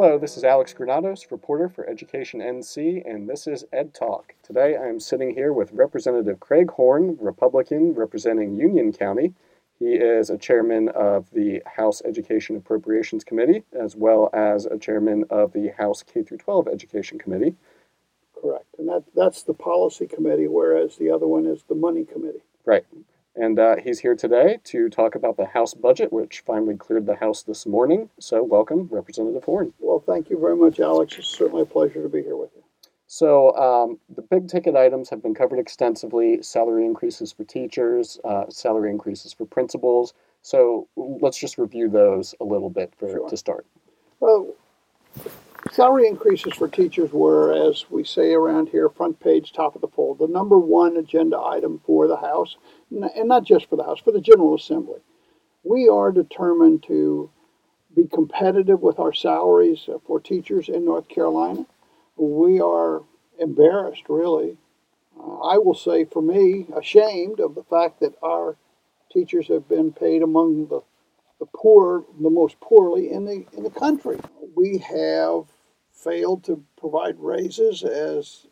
Hello, this is Alex Granados, reporter for Education NC, and this is Ed Talk. Today I am sitting here with Representative Craig Horn, Republican, representing Union County. He is a chairman of the House Education Appropriations Committee, as well as a chairman of the House K-12 Education Committee. Correct, and that's the policy committee, whereas the other one is the money committee. Right, and he's here today to talk about the House budget, which finally cleared the House this morning. So welcome, Representative Horn. Well, thank you very much, Alex. It's certainly a pleasure to be here with you. So the big ticket items have been covered extensively: salary increases for teachers, salary increases for principals. So let's just review those a little bit to start. Well, salary increases for teachers were, as we say around here, front page, top of the fold, the number one agenda item for the House, and not just for the House, for the General Assembly. We are determined to be competitive with our salaries for teachers in North Carolina. We are embarrassed, really. I will say, for me, ashamed of the fact that our teachers have been paid among the poor, the most poorly in the country. We have failed to provide raises as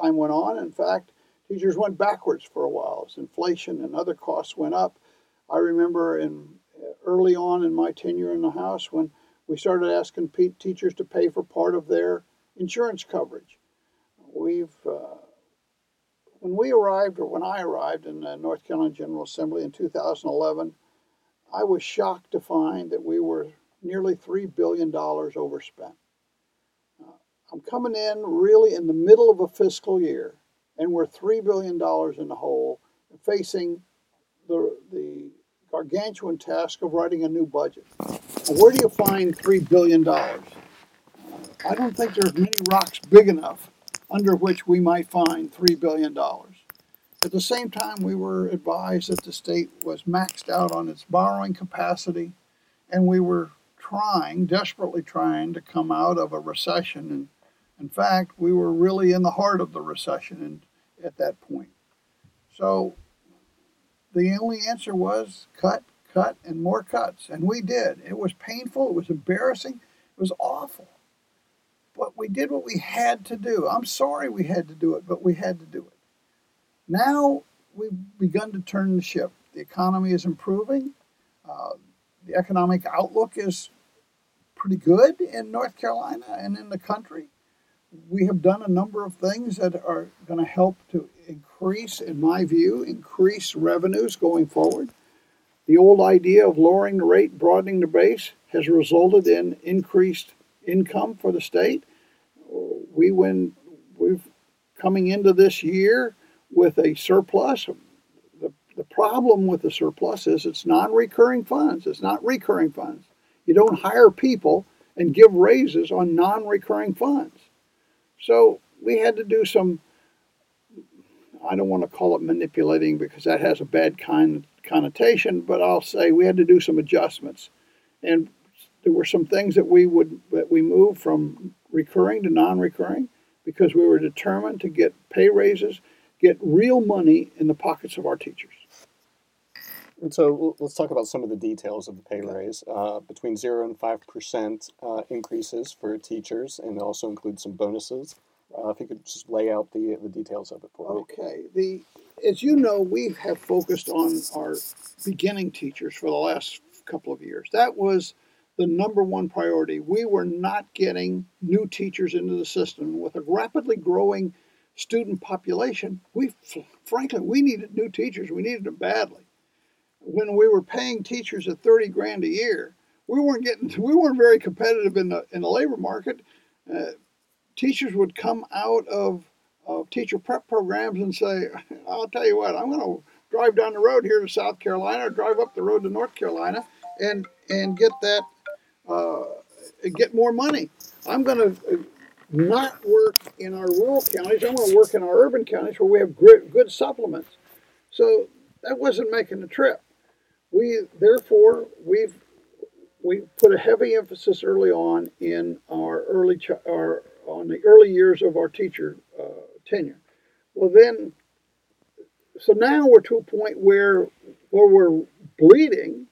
time went on. In fact, teachers went backwards for a while as inflation and other costs went up. I remember early on in my tenure in the House when we started asking teachers to pay for part of their insurance coverage. When I arrived in the North Carolina General Assembly in 2011, I was shocked to find that we were nearly $3 billion overspent. I'm coming in really in the middle of a fiscal year, and we're $3 billion in the hole, facing the gargantuan task of writing a new budget. Now, where do you find $3 billion? I don't think there's many rocks big enough under which we might find $3 billion. At the same time, we were advised that the state was maxed out on its borrowing capacity, and we were desperately trying to come out of a recession. And in fact, we were really in the heart of the recession at that point. So the only answer was cut, and more cuts. And we did. It was painful. It was embarrassing. It was awful. But we did what we had to do. I'm sorry we had to do it, but we had to do it. Now we've begun to turn the ship. The economy is improving. The economic outlook is pretty good in North Carolina and in the country. We have done a number of things that are going to help to increase, in my view, revenues going forward. The old idea of lowering the rate, broadening the base, has resulted in increased income for the state. We're coming into this year with a surplus. The problem with the surplus is it's non-recurring funds. It's not recurring funds. You don't hire people and give raises on non-recurring funds. So we had to do some, I don't want to call it manipulating because that has a bad connotation, but I'll say we had to do some adjustments. And there were some things that we moved from recurring to non-recurring because we were determined to get pay raises, get real money in the pockets of our teachers. And so let's talk about some of the details of the pay raise. Between 0 and 5% increases for teachers, and also include some bonuses. If you could just lay out the details of it for me. Okay. As you know, we have focused on our beginning teachers for the last couple of years. That was the number one priority. We were not getting new teachers into the system. With a rapidly growing student population, we needed new teachers. We needed them badly. When we were paying teachers at $30,000 a year, we weren't very competitive in the labor market. Teachers would come out of teacher prep programs and say, "I'll tell you what, I'm going to drive down the road here to South Carolina, or drive up the road to North Carolina, and get that get more money. I'm going to not work in our rural counties. I'm going to work in our urban counties where we have good supplements." So that wasn't making the trip. We put a heavy emphasis early on in on the early years of our teacher tenure. Well, then, so now we're to a point where we're bleeding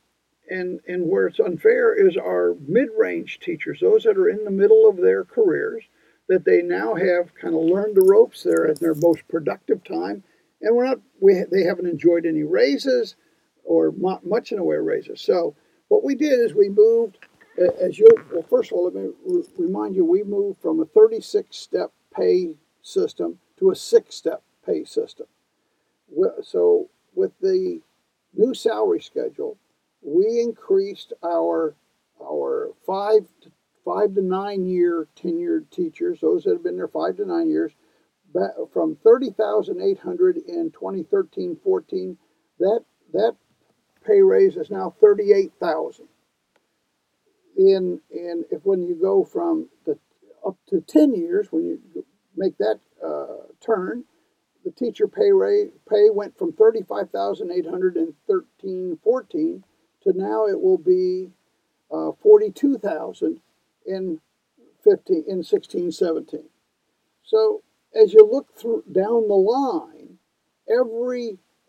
and where it's unfair is our mid-range teachers, those that are in the middle of their careers, that they now have kind of learned the ropes there at their most productive time, and they haven't enjoyed any raises or much in the way of raises. So what we did is we moved, well, first of all, let me remind you, we moved from a 36-step pay system to a 6-step pay system. So with the new salary schedule, we increased our 5 to 9 year tenured teachers, those that have been there 5 to 9 years, from $30,800 in 2013-14, that pay raise is now $38,000. And if when you go from up to 10 years, when you make that turn, the teacher pay went from $35,800 in 2013-14 to now it will be $42,000 in 2016-17. So as you look through down the line,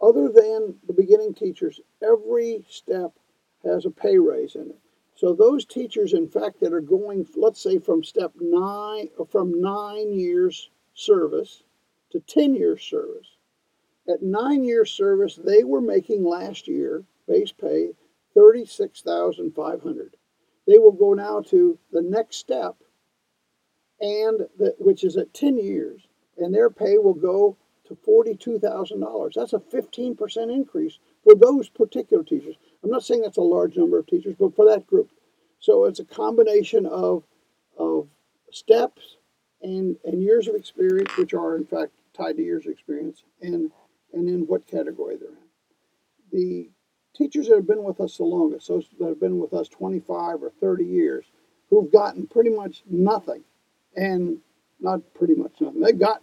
other than the beginning teachers, every step has a pay raise in it. So those teachers, in fact, that are going, let's say, from step 9, or from 9 years service to 10 years service, at 9 years service, they were making last year base pay $36,500. They will go now to the next step, and which is at 10 years, and their pay will go to $42,000. That's a 15% increase for those particular teachers. I'm not saying that's a large number of teachers, but for that group. So it's a combination of steps and years of experience, which are in fact tied to years of experience, and in what category they're in. The teachers that have been with us the longest, those that have been with us 25 or 30 years, who've gotten pretty much nothing, and not pretty much nothing, they've got,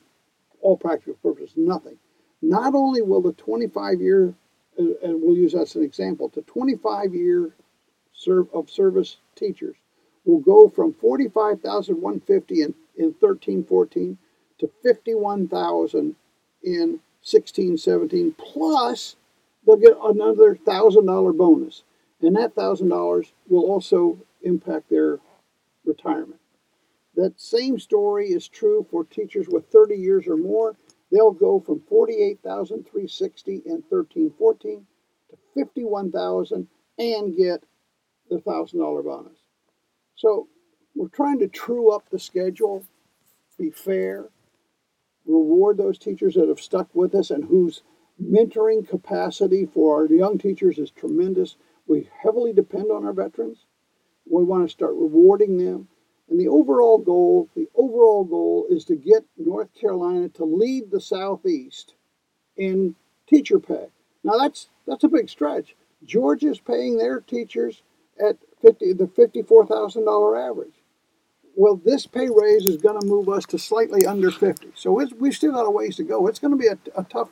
all practical purposes, nothing. Not only will the 25-year, and we'll use that as an example, the 25-year of service teachers will go from $45,150 in 13-14 to $51,000 in 16-17, plus they'll get another $1,000 bonus. And that $1,000 will also impact their retirement. That same story is true for teachers with 30 years or more. They'll go from $48,360 in 13-14 to $51,000 and get the $1,000 bonus. So we're trying to true up the schedule, be fair, reward those teachers that have stuck with us and whose mentoring capacity for our young teachers is tremendous. We heavily depend on our veterans. We want to start rewarding them. And the overall goal is to get North Carolina to lead the Southeast in teacher pay. Now that's a big stretch. Georgia's paying their teachers at the $54,000 average. Well, this pay raise is going to move us to slightly under 50. So we've still got a ways to go. It's going to be a tough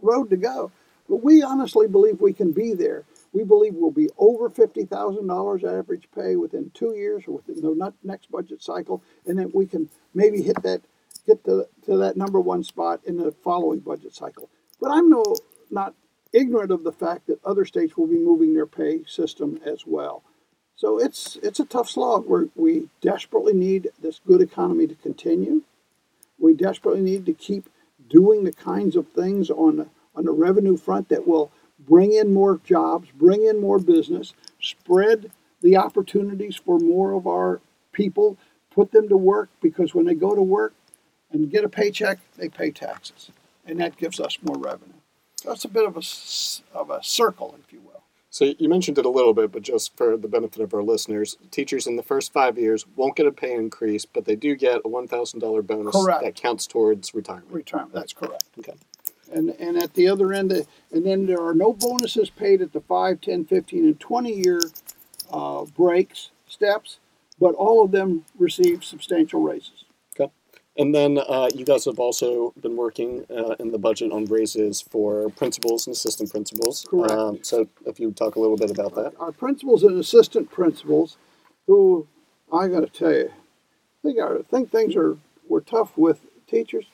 road to go, but we honestly believe we can be there. We believe we'll be over $50,000 average pay within 2 years or within the next budget cycle, and then we can maybe get to that number one spot in the following budget cycle. But I'm not ignorant of the fact that other states will be moving their pay system as well. So it's a tough slog. We desperately need this good economy to continue. We desperately need to keep doing the kinds of things on the revenue front that will bring in more jobs, bring in more business, spread the opportunities for more of our people, put them to work, because when they go to work and get a paycheck, they pay taxes, and that gives us more revenue. So that's a bit of a circle, if you will. So you mentioned it a little bit, but just for the benefit of our listeners, teachers in the first 5 years won't get a pay increase, but they do get a $1,000 bonus. Correct. That counts towards retirement. Retirement, that's correct. Okay. And at the other end, and then there are no bonuses paid at the 5, 10, 15, and 20-year breaks, steps, but all of them receive substantial raises. Okay. And then you guys have also been working in the budget on raises for principals and assistant principals. Correct. So if you talk a little bit about that. Our principals and assistant principals, who I got to tell you, I think things were tough with teachers.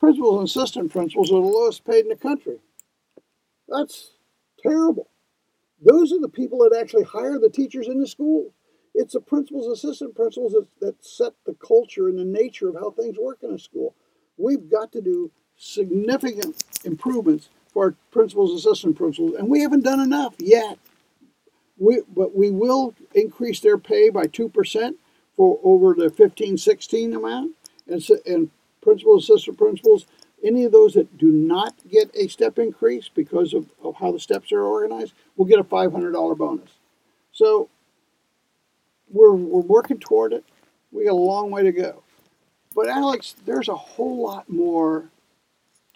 Principals and assistant principals are the lowest paid in the country. That's terrible. Those are the people that actually hire the teachers in the school. It's the principals, assistant principals that set the culture and the nature of how things work in a school. We've got to do significant improvements for our principals, assistant principals, and we haven't done enough yet. But we will increase their pay by 2% for over the 15-16 amount, and principals, assistant principals, any of those that do not get a step increase because of how the steps are organized, will get a $500 bonus. So we're working toward it. We got a long way to go. But Alex, there's a whole lot more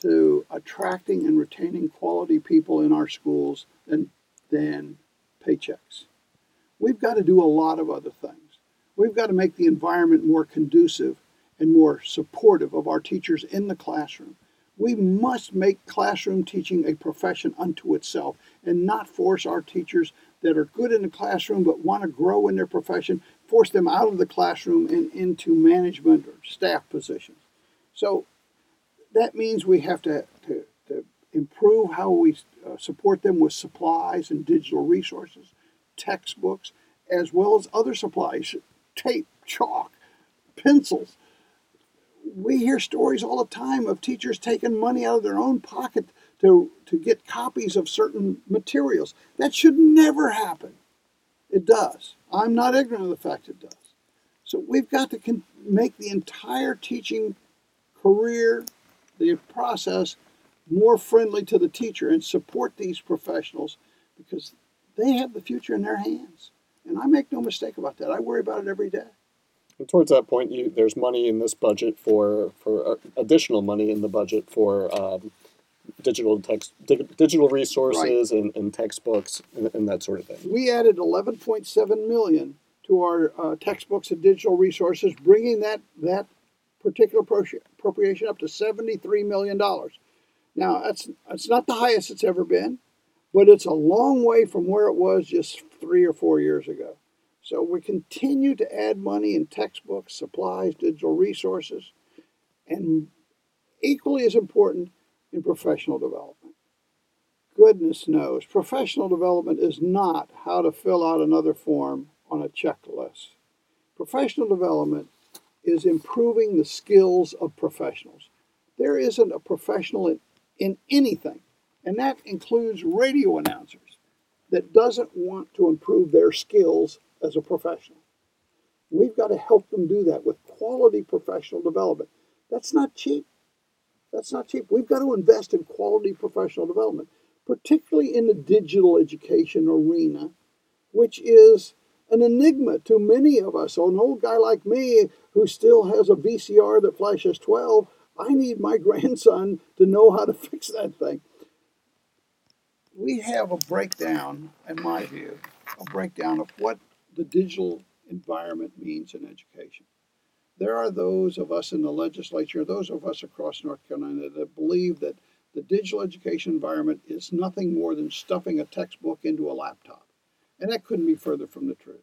to attracting and retaining quality people in our schools than paychecks. We've got to do a lot of other things. We've got to make the environment more conducive and more supportive of our teachers in the classroom. We must make classroom teaching a profession unto itself and not force our teachers that are good in the classroom but want to grow in their profession, force them out of the classroom and into management or staff positions. So that means we have to improve how we support them with supplies and digital resources, textbooks, as well as other supplies, tape, chalk, pencils. We hear stories all the time of teachers taking money out of their own pocket to get copies of certain materials. That should never happen. It does. I'm not ignorant of the fact it does. So we've got to make the entire teaching career, the process, more friendly to the teacher and support these professionals because they have the future in their hands. And I make no mistake about that. I worry about it every day. And towards that point, there's money in this budget for additional money in the budget for digital resources, right, and textbooks and that sort of thing. We added $11.7 million to our textbooks and digital resources, bringing that particular appropriation up to $73 million. Now, that's not the highest it's ever been, but it's a long way from where it was just 3 or 4 years ago. So we continue to add money in textbooks, supplies, digital resources, and equally as important in professional development. Goodness knows, professional development is not how to fill out another form on a checklist. Professional development is improving the skills of professionals. There isn't a professional in anything, and that includes radio announcers, that doesn't want to improve their skills as a professional. We've got to help them do that with quality professional development. That's not cheap. That's not cheap. We've got to invest in quality professional development, particularly in the digital education arena, which is an enigma to many of us. So an old guy like me who still has a VCR that flashes 12, I need my grandson to know how to fix that thing. We have a breakdown, in my view, a breakdown of what the digital environment means in education. There are those of us in the legislature, those of us across North Carolina that believe that the digital education environment is nothing more than stuffing a textbook into a laptop. And that couldn't be further from the truth.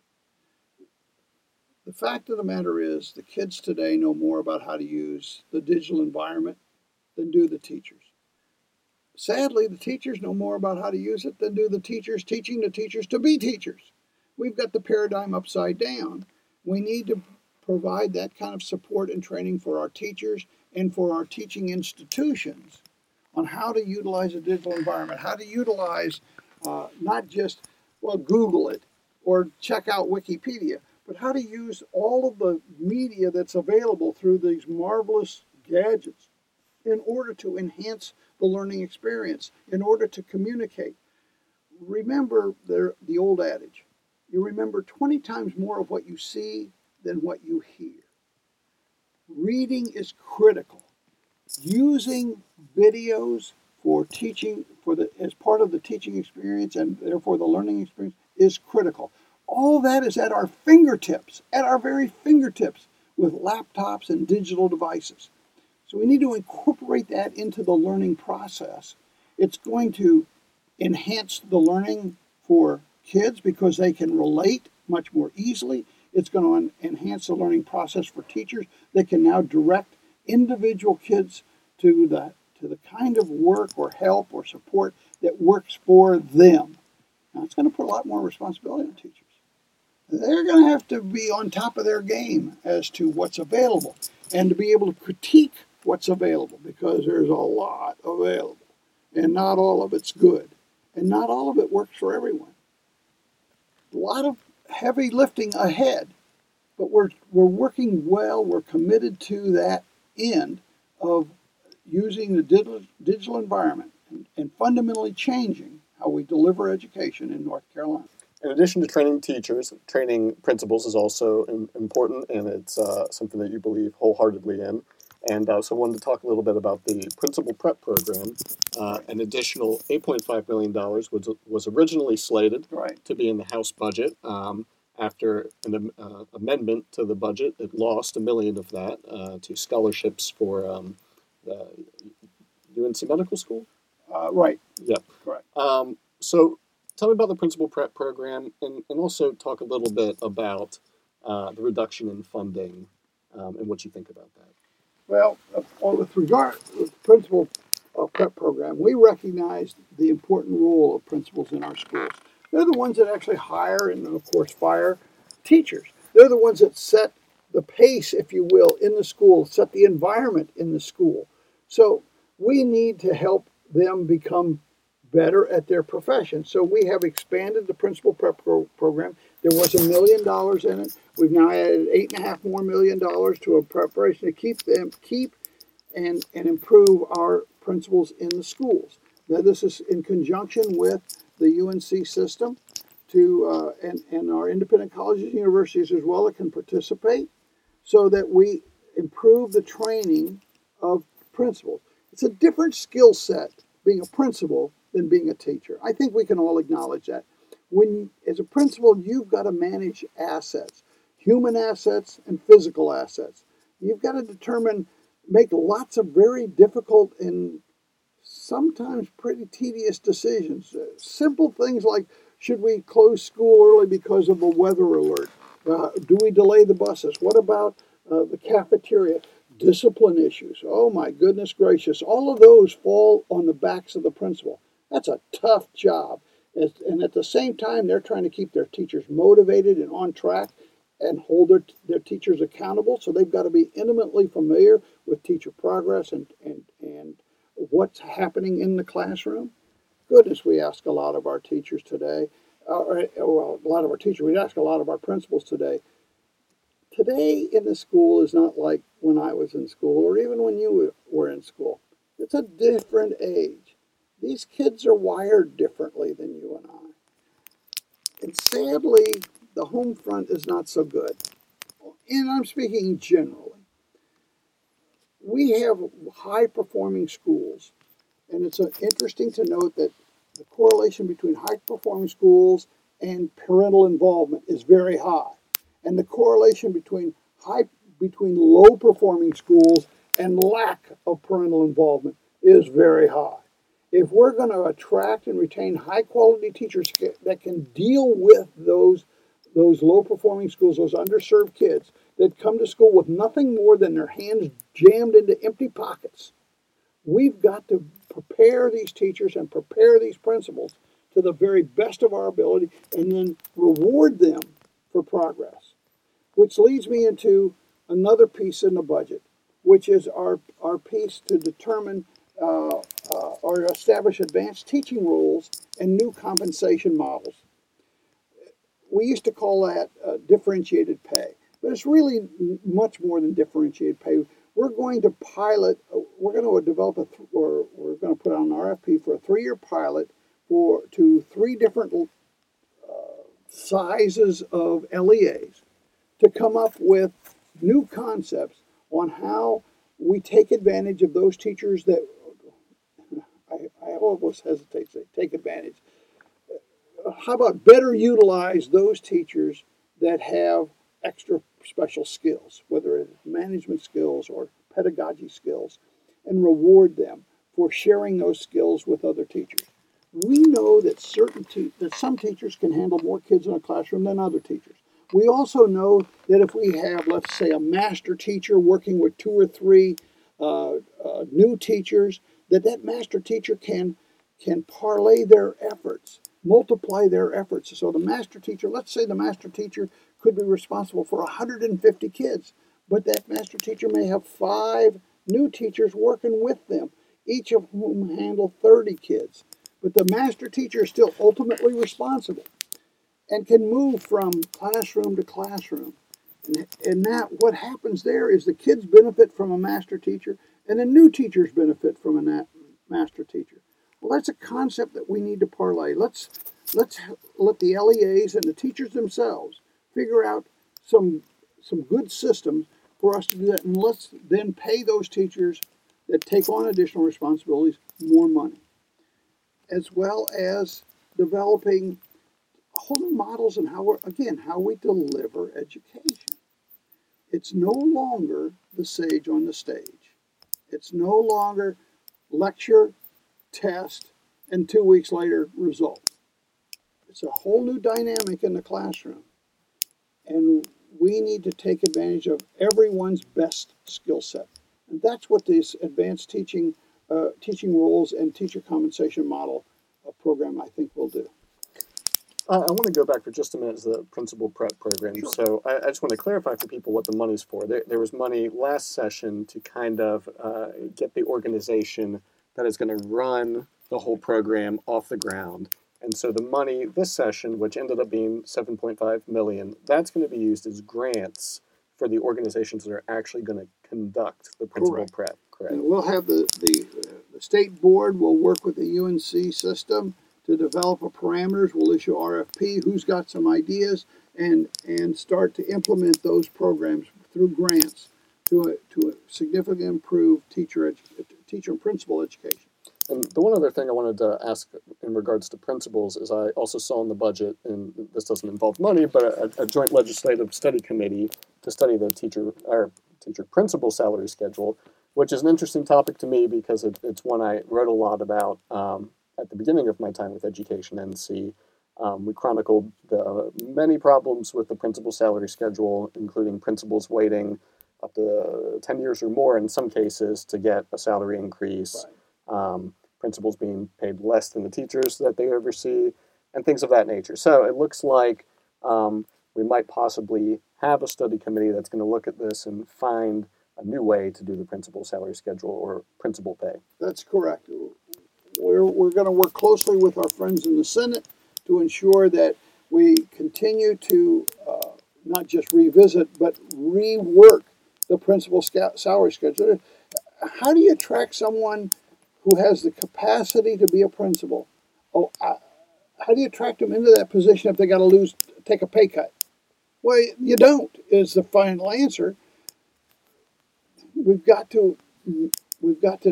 The fact of the matter is the kids today know more about how to use the digital environment than do the teachers. Sadly, the teachers know more about how to use it than do the teachers teaching the teachers to be teachers. We've got the paradigm upside down. We need to provide that kind of support and training for our teachers and for our teaching institutions on how to utilize a digital environment, how to utilize not just, well, Google it or check out Wikipedia, but how to use all of the media that's available through these marvelous gadgets in order to enhance the learning experience, in order to communicate. Remember the old adage, you remember 20 times more of what you see than what you hear. Reading is critical. Using videos for teaching, as part of the teaching experience and therefore the learning experience is critical. All that is at our fingertips, at our very fingertips with laptops and digital devices. So we need to incorporate that into the learning process. It's going to enhance the learning for kids because they can relate much more easily. It's going to enhance the learning process for teachers. They can now direct individual kids to the kind of work or help or support that works for them. That's going to put a lot more responsibility on teachers. They're going to have to be on top of their game as to what's available and to be able to critique what's available, because there's a lot available and not all of it's good and not all of it works for everyone. A lot of heavy lifting ahead, but we're working well. We're committed to that end of using the digital environment and fundamentally changing how we deliver education in North Carolina. In addition to training teachers, training principals is also important, and it's something that you believe wholeheartedly in. And so I wanted to talk a little bit about the principal prep program. An additional $8.5 million was originally slated to be in the House budget. After an amendment to the budget, it lost $1 million of that to scholarships for the UNC Medical School? So tell me about the principal prep program, and also talk a little bit about the reduction in funding and what you think about that. Well, with regard to the principal prep program, we recognize the important role of principals in our schools. They're the ones that actually hire and, of course, fire teachers. They're the ones that set the pace, if you will, in the school, set the environment in the school. So we need to help them become better at their profession. So we have expanded the principal prep program. There was $1 million in it. We've now added $8.5 million to a preparation to keep and improve our principals in the schools. Now, this is in conjunction with the UNC system and our independent colleges and universities as well that can participate, so that we improve the training of principals. It's a different skill set being a principal than being a teacher. I think we can all acknowledge that. When, as a principal, you've got to manage assets, human assets and physical assets. You've got to make lots of very difficult and sometimes pretty tedious decisions. Simple things like, should we close school early because of a weather alert? Do we delay the buses? What about the cafeteria? Discipline issues. Oh my goodness gracious. All of those fall on the backs of the principal. That's a tough job. And at the same time, they're trying to keep their teachers motivated and on track and hold their teachers accountable. So they've got to be intimately familiar with teacher progress and what's happening in the classroom. Goodness, we ask a lot of our teachers today. We ask a lot of our principals today. Today in the school is not like when I was in school or even when you were in school. It's a different age. These kids are wired differently than you and I. And sadly, the home front is not so good. And I'm speaking generally. We have high-performing schools, and it's interesting to note that the correlation between high-performing schools and parental involvement is very high, and the correlation between low-performing schools and lack of parental involvement is very high. If we're going to attract and retain high-quality teachers that can deal with those low-performing schools, those underserved kids that come to school with nothing more than their hands jammed into empty pockets, we've got to prepare these teachers and prepare these principals to the very best of our ability and then reward them for progress. Which leads me into another piece in the budget, which is our piece to determine or establish advanced teaching rules and new compensation models. We used to call that differentiated pay, but it's really much more than differentiated pay. We're going to put out an RFP for a 3-year pilot to 3 different sizes of LEAs to come up with new concepts on how we take advantage of those teachers that I almost hesitate to say take advantage. How about better utilize those teachers that have extra special skills, whether it's management skills or pedagogy skills, and reward them for sharing those skills with other teachers. We know that some teachers can handle more kids in a classroom than other teachers. We also know that if we have, let's say, a master teacher working with 2 or 3 new teachers, that master teacher can parlay their efforts multiply their efforts. So the master teacher, let's say the master teacher could be responsible for 150 kids, but that master teacher may have 5 new teachers working with them, each of whom handle 30 kids. But the master teacher is still ultimately responsible and can move from classroom to classroom. And that what happens there is the kids benefit from a master teacher and the new teachers benefit from a master teacher. Well, that's a concept that we need to parlay. Let's let the LEAs and the teachers themselves figure out some good systems for us to do that, and let's then pay those teachers that take on additional responsibilities more money, as well as developing whole new models and how we deliver education. It's no longer the sage on the stage. It's no longer lecture, test, and 2 weeks later, result. It's a whole new dynamic in the classroom, and we need to take advantage of everyone's best skill set. And that's what this advanced teaching roles and teacher compensation model program, I think, will do. I want to go back for just a minute to the principal prep program. Sure. So I just want to clarify for people what the money's for. There was money last session to kind of get the organization that is going to run the whole program off the ground. And so the money this session, which ended up being $7.5 million, that's going to be used as grants for the organizations that are actually going to conduct the principal prep. Correct. And we'll have the state board will work with the UNC system to develop a parameters. We'll issue RFP, who's got some ideas, and start to implement those programs through grants to significantly improve teacher and principal education. And the one other thing I wanted to ask in regards to principals is I also saw in the budget, and this doesn't involve money, but a joint legislative study committee to study the teacher principal salary schedule, which is an interesting topic to me because it's one I wrote a lot about at the beginning of my time with Education NC. We chronicled the many problems with the principal salary schedule, including principals waiting up to 10 years or more in some cases to get a salary increase, right. Principals being paid less than the teachers that they oversee, and things of that nature. So it looks like we might possibly have a study committee that's going to look at this and find a new way to do the principal salary schedule or principal pay. That's correct. We're going to work closely with our friends in the Senate to ensure that we continue to not just revisit, but rework the principal salary schedule. How do you attract someone who has the capacity to be a principal? How do you attract them into that position if they got to take a pay cut? Well, you don't, is the final answer. We've got to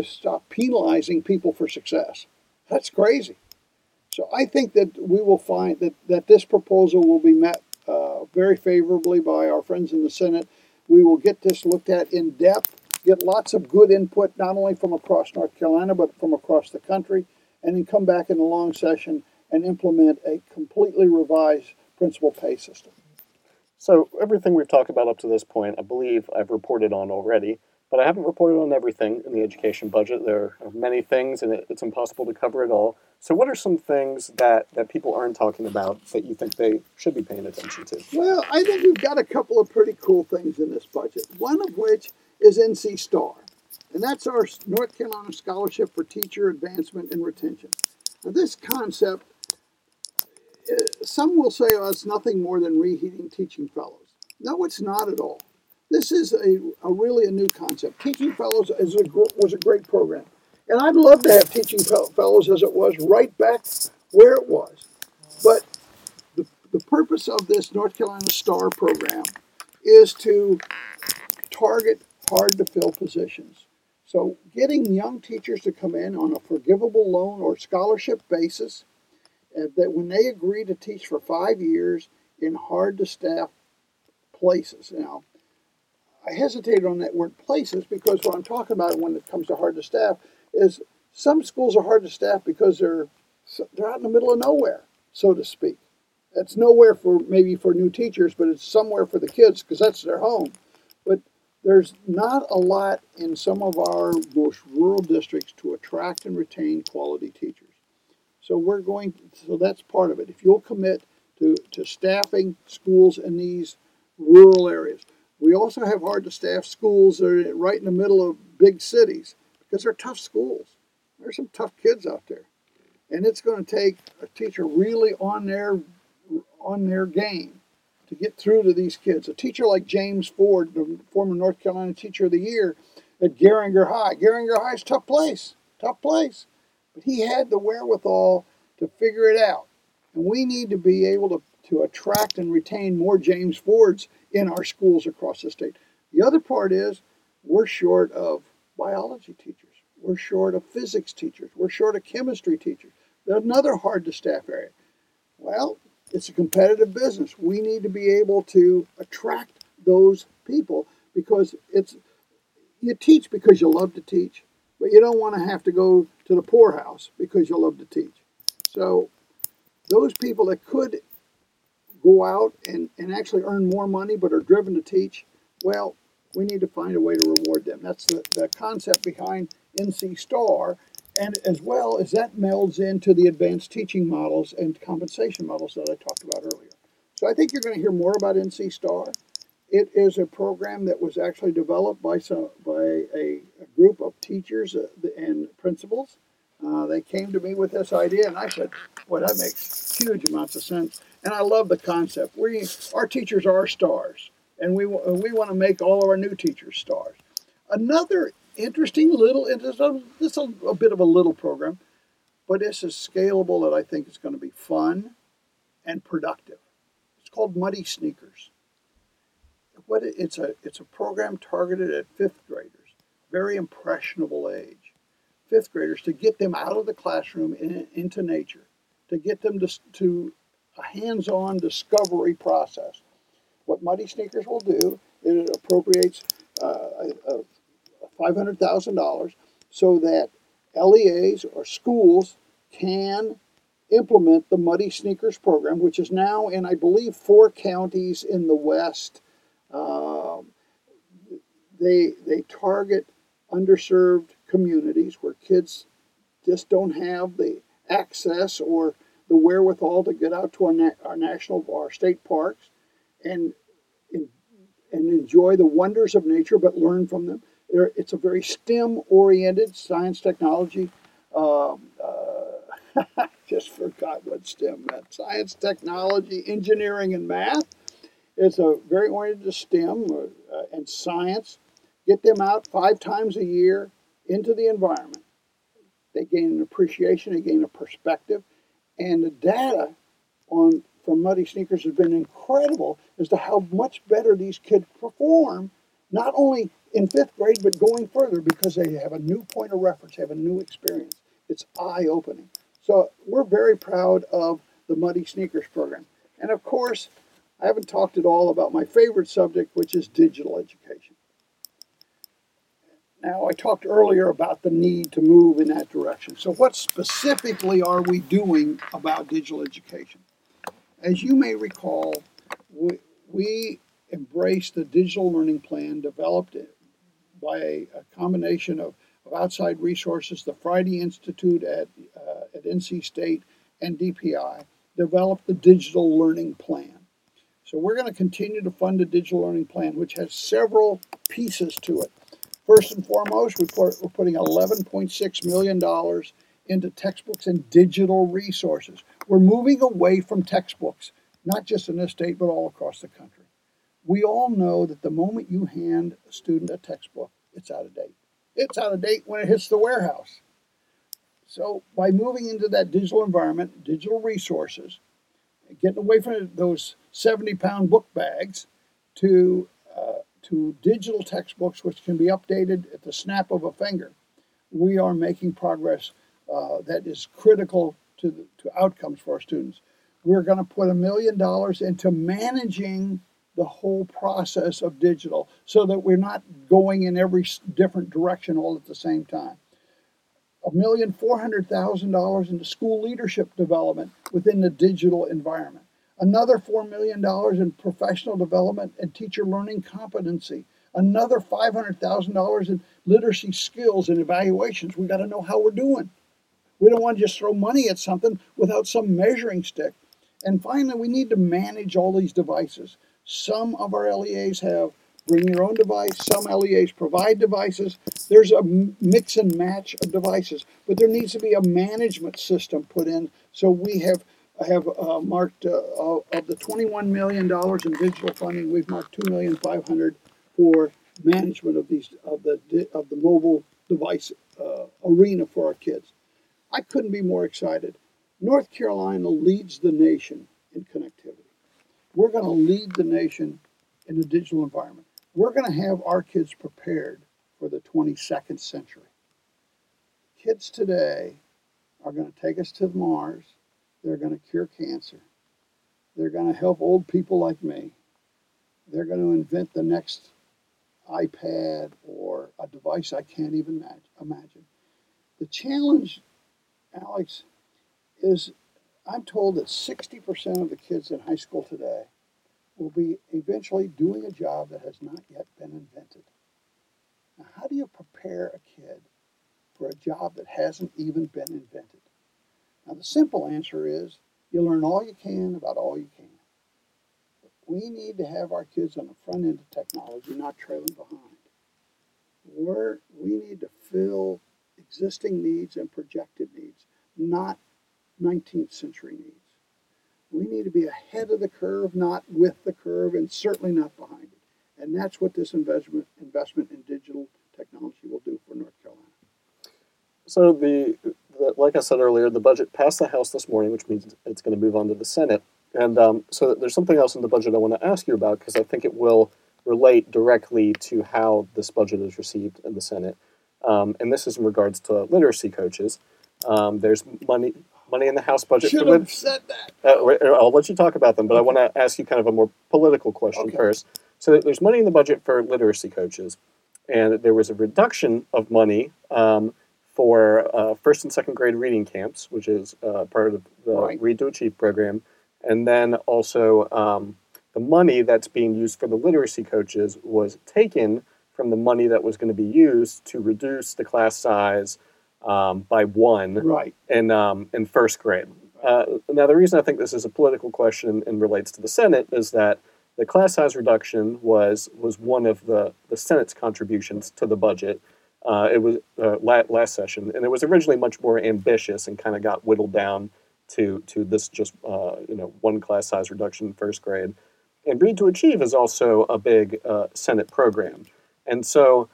stop penalizing people for success. That's crazy. So I think that we will find that this proposal will be met very favorably by our friends in the Senate. We will get this looked at in depth, get lots of good input, not only from across North Carolina, but from across the country, and then come back in a long session and implement a completely revised principal pay system. So everything we've talked about up to this point, I believe I've reported on already. But I haven't reported on everything in the education budget. There are many things, and it's impossible to cover it all. So what are some things that people aren't talking about that you think they should be paying attention to? Well, I think we've got a couple of pretty cool things in this budget, one of which is NC STAR. And that's our North Carolina Scholarship for Teacher Advancement and Retention. Now, this concept, some will say, oh, it's nothing more than reheating teaching fellows. No, it's not at all. This is a really a new concept. Teaching Fellows was a great program. And I'd love to have Teaching Fellows as it was right back where it was. But the purpose of this North Carolina STAR program is to target hard-to-fill positions. So getting young teachers to come in on a forgivable loan or scholarship basis, and that when they agree to teach for 5 years in hard-to-staff places. Now, I hesitate on that word places because what I'm talking about when it comes to hard to staff is some schools are hard to staff because they're out in the middle of nowhere, so to speak. That's nowhere for new teachers, but it's somewhere for the kids because that's their home. But there's not a lot in some of our most rural districts to attract and retain quality teachers. So we're going, so that's part of it. If you'll commit to staffing schools in these rural areas. We also have hard to staff schools that are right in the middle of big cities because they're tough schools. There's some tough kids out there. And it's going to take a teacher really on their game to get through to these kids. A teacher like James Ford, the former North Carolina Teacher of the Year at Garinger High. Garinger High is a tough place. But he had the wherewithal to figure it out. And we need to be able to attract and retain more James Fords in our schools across the state. The other part is we're short of biology teachers. We're short of physics teachers. We're short of chemistry teachers. There's another hard-to-staff area. Well, it's a competitive business. We need to be able to attract those people because you teach because you love to teach, but you don't want to have to go to the poorhouse because you love to teach. So those people that could go out and actually earn more money but are driven to teach, well, we need to find a way to reward them. That's the concept behind NC STAR, and as well as that melds into the advanced teaching models and compensation models that I talked about earlier. So I think you're going to hear more about NC STAR. It is a program that was actually developed by a group of teachers and principals. They came to me with this idea, and I said, boy, that makes huge amounts of sense. And I love the concept. Our teachers are stars, and we want to make all of our new teachers stars. Another interesting little, this is a bit of a little program, but this is scalable that I think is going to be fun and productive. It's called Muddy Sneakers. It's a program targeted at fifth graders, very impressionable age. Fifth graders, to get them out of the classroom and into nature, to get them to a hands-on discovery process. What Muddy Sneakers will do is it appropriates $500,000 so that LEAs or schools can implement the Muddy Sneakers program, which is now in, I believe, 4 counties in the West. They target underserved communities where kids just don't have the access or the wherewithal to get out to our state parks and enjoy the wonders of nature, but learn from them. It's a very STEM-oriented science, technology. I just forgot what STEM meant. Science, technology, engineering, and math. It's a very oriented to STEM and science. Get them out 5 times a year into the environment. They gain an appreciation, they gain a perspective, and the data from Muddy Sneakers has been incredible as to how much better these kids perform, not only in 5th grade, but going further because they have a new point of reference, have a new experience. It's eye-opening. So we're very proud of the Muddy Sneakers program. And of course, I haven't talked at all about my favorite subject, which is digital education. Now, I talked earlier about the need to move in that direction. So what specifically are we doing about digital education? As you may recall, we embraced the digital learning plan developed by a combination of outside resources, the Friday Institute at NC State and DPI, developed the digital learning plan. So we're going to continue to fund the digital learning plan, which has several pieces to it. First and foremost, we're putting $11.6 million into textbooks and digital resources. We're moving away from textbooks, not just in this state, but all across the country. We all know that the moment you hand a student a textbook, it's out of date. It's out of date when it hits the warehouse. So by moving into that digital environment, digital resources, getting away from those 70-pound book bags to digital textbooks, which can be updated at the snap of a finger. We are making progress that is critical to outcomes for our students. We're going to put $1 million into managing the whole process of digital so that we're not going in every different direction all at the same time. $1,400,000 into school leadership development within the digital environment. Another $4 million in professional development and teacher learning competency. Another $500,000 in literacy skills and evaluations. We've got to know how we're doing. We don't want to just throw money at something without some measuring stick. And finally, we need to manage all these devices. Some of our LEAs have bring your own device. Some LEAs provide devices. There's a mix and match of devices, but there needs to be a management system put in. So we have marked, of the $21 million in digital funding, we've marked $2,500,000 for management of these of the mobile device arena for our kids. I couldn't be more excited. North Carolina leads the nation in connectivity. We're going to lead the nation in the digital environment. We're going to have our kids prepared for the 22nd century. Kids today are going to take us to Mars. They're going to cure cancer. They're going to help old people like me. They're going to invent the next iPad or a device I can't even imagine. The challenge, Alex, is I'm told that 60% of the kids in high school today will be eventually doing a job that has not yet been invented. Now, how do you prepare a kid for a job that hasn't even been invented? Now, the simple answer is you learn all you can about all you can. But we need to have our kids on the front end of technology, not trailing behind. We need to fill existing needs and projected needs, not 19th century needs. We need to be ahead of the curve, not with the curve, and certainly not behind it. And that's what this investment in digital technology will do for North Carolina. So like I said earlier, the budget passed the House this morning, which means it's going to move on to the Senate. And so there's something else in the budget I want to ask you about, because I think it will relate directly to how this budget is received in the Senate. And this is in regards to literacy coaches. There's money in the House budget. Should have said that. I'll let you talk about them, but okay. I want to ask you kind of a more political question first. So there's money in the budget for literacy coaches, and there was a reduction of money for first and second grade reading camps, which is part of the Read to Achieve program, and then also the money that's being used for the literacy coaches was taken from the money that was going to be used to reduce the class size by one in first grade. Now, the reason I think this is a political question and relates to the Senate is that the class size reduction was one of the Senate's contributions to the budget. It was last session, and it was originally much more ambitious and kind of got whittled down to this just one class size reduction in first grade. And Read to Achieve is also a big Senate program, and so.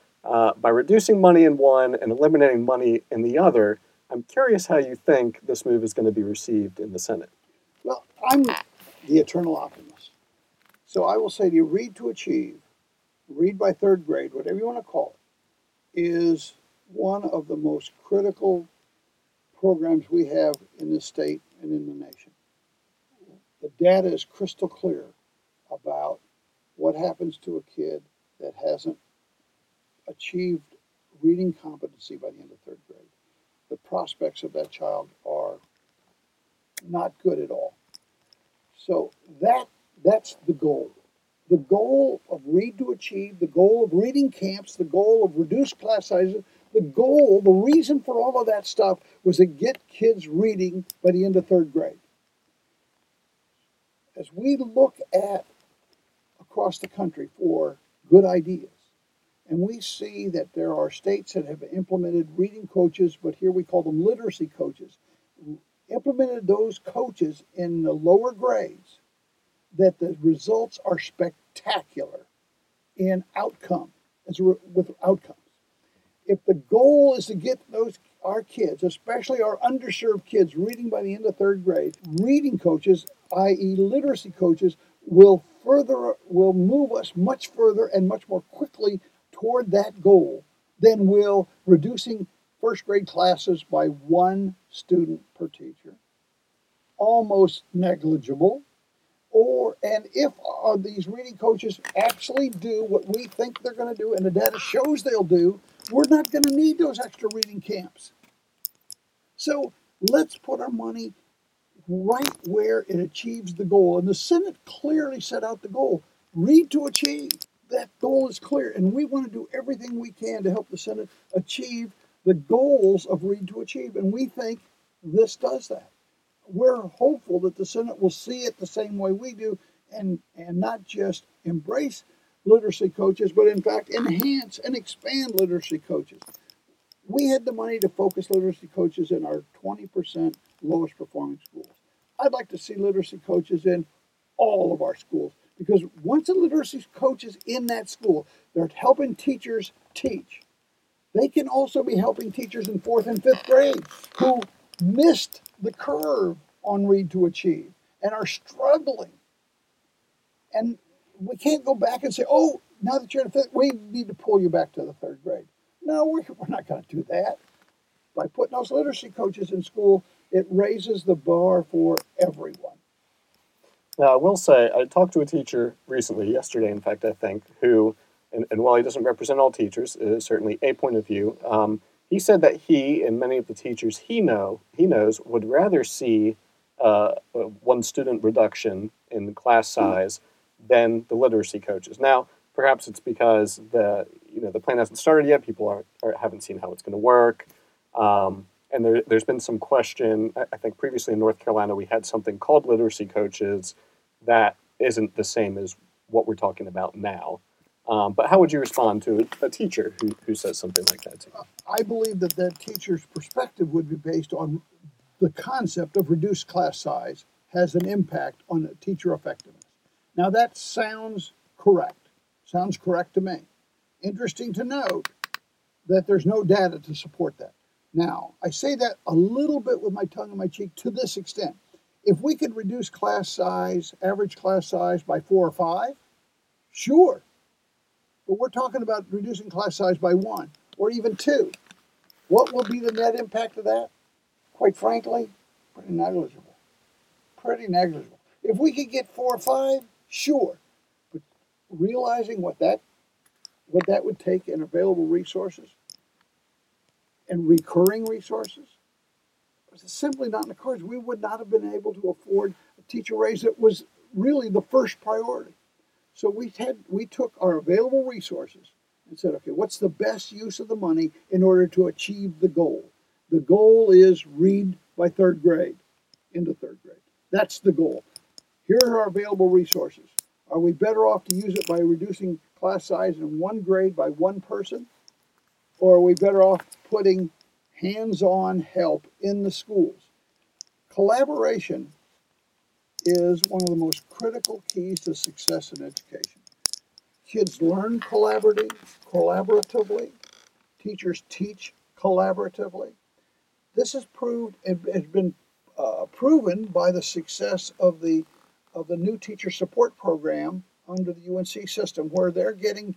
By reducing money in one and eliminating money in the other, I'm curious how you think this move is going to be received in the Senate. Well, I'm the eternal optimist. So I will say to you, Read to Achieve, read by third grade, whatever you want to call it, is one of the most critical programs we have in this state and in the nation. The data is crystal clear about what happens to a kid that hasn't achieved reading competency by the end of third grade. The prospects of that child are not good at all. So that's the goal. The goal of Read to Achieve, the goal of reading camps, the goal of reduced class sizes, the reason for all of that stuff was to get kids reading by the end of third grade. As we look at across the country for good ideas, and we see that there are states that have implemented reading coaches, but here we call them literacy coaches, implemented those coaches in the lower grades, that the results are spectacular in outcomes. If the goal is to get our kids, especially our underserved kids, reading by the end of third grade, reading coaches, i.e. literacy coaches, will move us much further and much more quickly toward that goal than will reducing first grade classes by one student per teacher, almost negligible, and if these reading coaches actually do what we think they're going to do and the data shows they'll do, we're not going to need those extra reading camps. So let's put our money right where it achieves the goal, and the Senate clearly set out the goal, Read to Achieve. That goal is clear, and we want to do everything we can to help the Senate achieve the goals of Read to Achieve. And we think this does that. We're hopeful that the Senate will see it the same way we do and not just embrace literacy coaches, but in fact enhance and expand literacy coaches. We had the money to focus literacy coaches in our 20% lowest performing schools. I'd like to see literacy coaches in all of our schools, because once a literacy coach is in that school, they're helping teachers teach. They can also be helping teachers in 4th and 5th grade who missed the curve on Read to Achieve and are struggling. And we can't go back and say, oh, now that you're in 5th, we need to pull you back to the 3rd grade. No, we're not going to do that. By putting those literacy coaches in school, it raises the bar for everyone. Now, I will say, I talked to a teacher recently, yesterday, in fact, I think, who, and while he doesn't represent all teachers, it is certainly a point of view, he said that he and many of the teachers he knows would rather see one student reduction in the class size than the literacy coaches. Now, perhaps it's because the plan hasn't started yet. People haven't seen how it's going to work. And there's been some question, I think previously in North Carolina, we had something called literacy coaches that isn't the same as what we're talking about now. But how would you respond to a teacher who says something like that to you? I believe that teacher's perspective would be based on the concept of reduced class size has an impact on teacher effectiveness. Now that sounds correct. Sounds correct to me. Interesting to note that there's no data to support that. Now, I say that a little bit with my tongue in my cheek to this extent. If we could reduce class size, average class size by 4 or 5, sure. But we're talking about reducing class size by 1 or even 2. What will be the net impact of that? Quite frankly, pretty negligible. Pretty negligible. If we could get 4 or 5, sure. But realizing what that would take in available resources, and recurring resources, it's simply not in the cards. We would not have been able to afford a teacher raise that was really the first priority. So we took our available resources and said, okay, what's the best use of the money in order to achieve the goal? The goal is read by 3rd grade, into 3rd grade. That's the goal. Here are our available resources. Are we better off to use it by reducing class size in 1 grade by 1 person? Or are we better off putting hands-on help in the schools? Collaboration is one of the most critical keys to success in education. Kids learn collaboratively. Teachers teach collaboratively. This has been proven by the success of the new teacher support program under the UNC system, where they're getting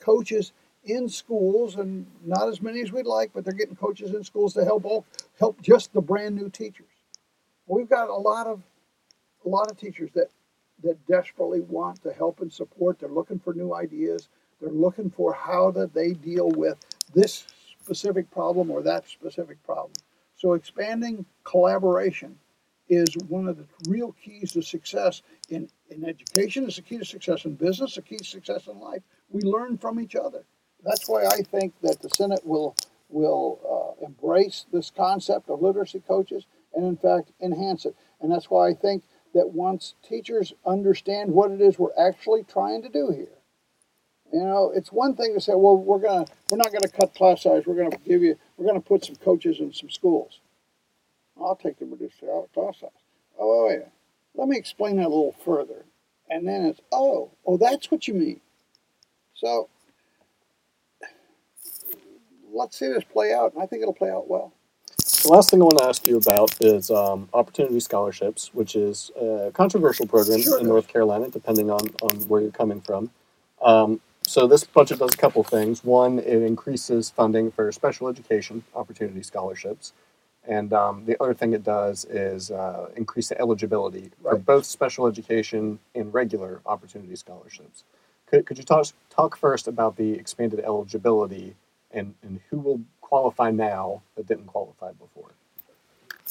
coaches in schools, and not as many as we'd like, but they're getting coaches in schools to help just the brand new teachers. We've got a lot of teachers that desperately want to help and support. They're looking for new ideas. They're looking for how do they deal with this specific problem or that specific problem. So expanding collaboration is one of the real keys to success in education. It's a key to success in business, a key to success in life. We learn from each other. That's why I think that the Senate will embrace this concept of literacy coaches and, in fact, enhance it. And that's why I think that once teachers understand what it is we're actually trying to do here, it's one thing to say, well, we're not going to cut class size. We're going to put some coaches in some schools. I'll take the reduced class size. Oh yeah, let me explain that a little further. And then it's that's what you mean. So let's see this play out, and I think it'll play out well. The last thing I want to ask you about is Opportunity Scholarships, which is a controversial program in North Carolina, depending on where you're coming from. So this budget does a couple things. One, it increases funding for special education Opportunity Scholarships. And the other thing it does is increase the eligibility for both special education and regular Opportunity Scholarships. Could you talk first about the expanded eligibility and who will qualify now that didn't qualify before?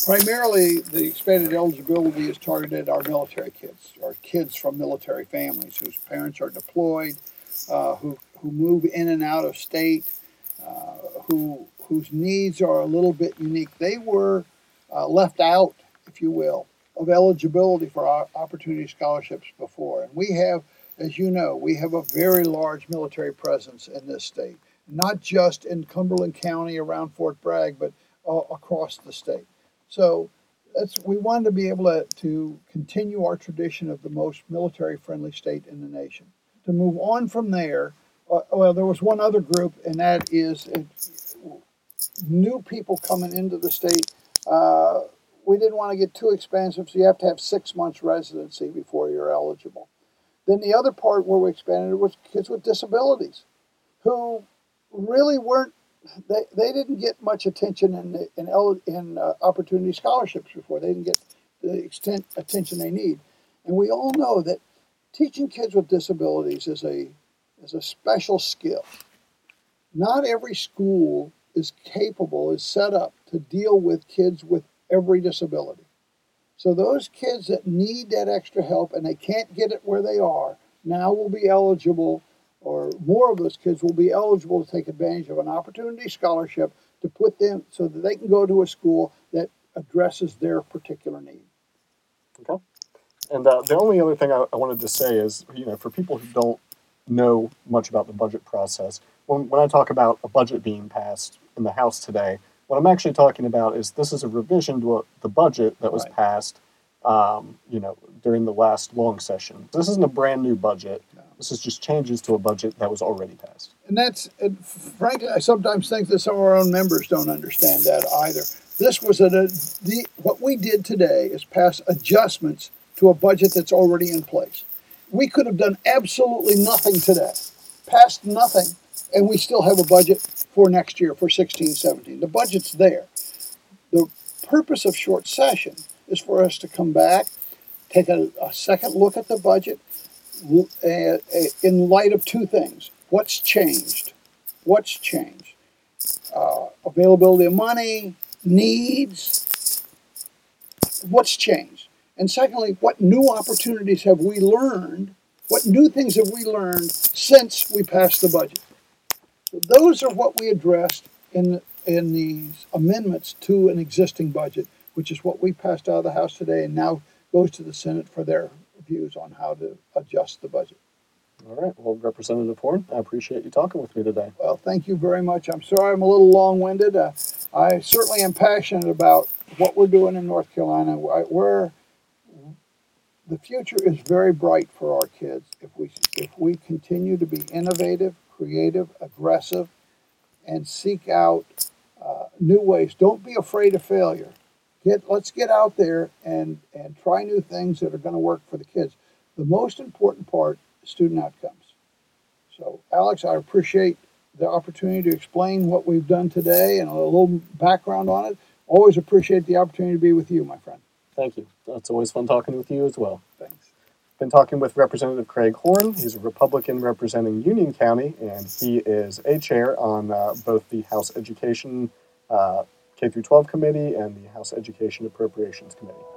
Primarily, the expanded eligibility is targeted at our military kids, or kids from military families whose parents are deployed, who move in and out of state, whose needs are a little bit unique. They were left out, if you will, of eligibility for our opportunity scholarships before. And we have, as you know, we have a very large military presence in this state, not just in Cumberland County around Fort Bragg, but across the state. So we wanted to be able to continue our tradition of the most military-friendly state in the nation. To move on from there, well, there was one other group, and that is new people coming into the state. We didn't want to get too expansive, so you have to have 6 months residency before you're eligible. Then the other part where we expanded was kids with disabilities who really weren't, they didn't get much attention in opportunity scholarships before. They didn't get the attention they need. And we all know that teaching kids with disabilities is a special skill. Not every school is set up to deal with kids with every disability. So those kids that need that extra help and they can't get it where they are, now will be eligible, or more of those kids will be eligible to take advantage of an opportunity scholarship to put them so that they can go to a school that addresses their particular need. Okay. And the only other thing I wanted to say is, for people who don't know much about the budget process, when I talk about a budget being passed in the House today, what I'm actually talking about is this is a revision to the budget that was passed, during the last long session. This isn't a brand new budget. No. This is just changes to a budget that was already passed. And frankly, I sometimes think that some of our own members don't understand that either. This was what we did today is pass adjustments to a budget that's already in place. We could have done absolutely nothing today, passed nothing, and we still have a budget for next year, for 16-17. The budget's there. The purpose of short session is for us to come back, take a second look at the budget in light of two things. What's changed? Availability of money, needs. What's changed? And secondly, what new opportunities have we learned? What new things have we learned since we passed the budget? Those are what we addressed in these amendments to an existing budget, which is what we passed out of the House today and now goes to the Senate for their views on how to adjust the budget. All right. Well, Representative Horn, I appreciate you talking with me today. Well, thank you very much. I'm sorry I'm a little long-winded. I certainly am passionate about what we're doing in North Carolina. The future is very bright for our kids if we continue to be innovative, creative, aggressive, and seek out new ways. Don't be afraid of failure. Let's get out there and try new things that are going to work for the kids. The most important part is student outcomes. So, Alex, I appreciate the opportunity to explain what we've done today and a little background on it. Always appreciate the opportunity to be with you, my friend. Thank you. It's always fun talking with you as well. Thanks. Been talking with Representative Craig Horn. He's a Republican representing Union County, and he is a chair on both the House Education K-12 Committee and the House Education Appropriations Committee.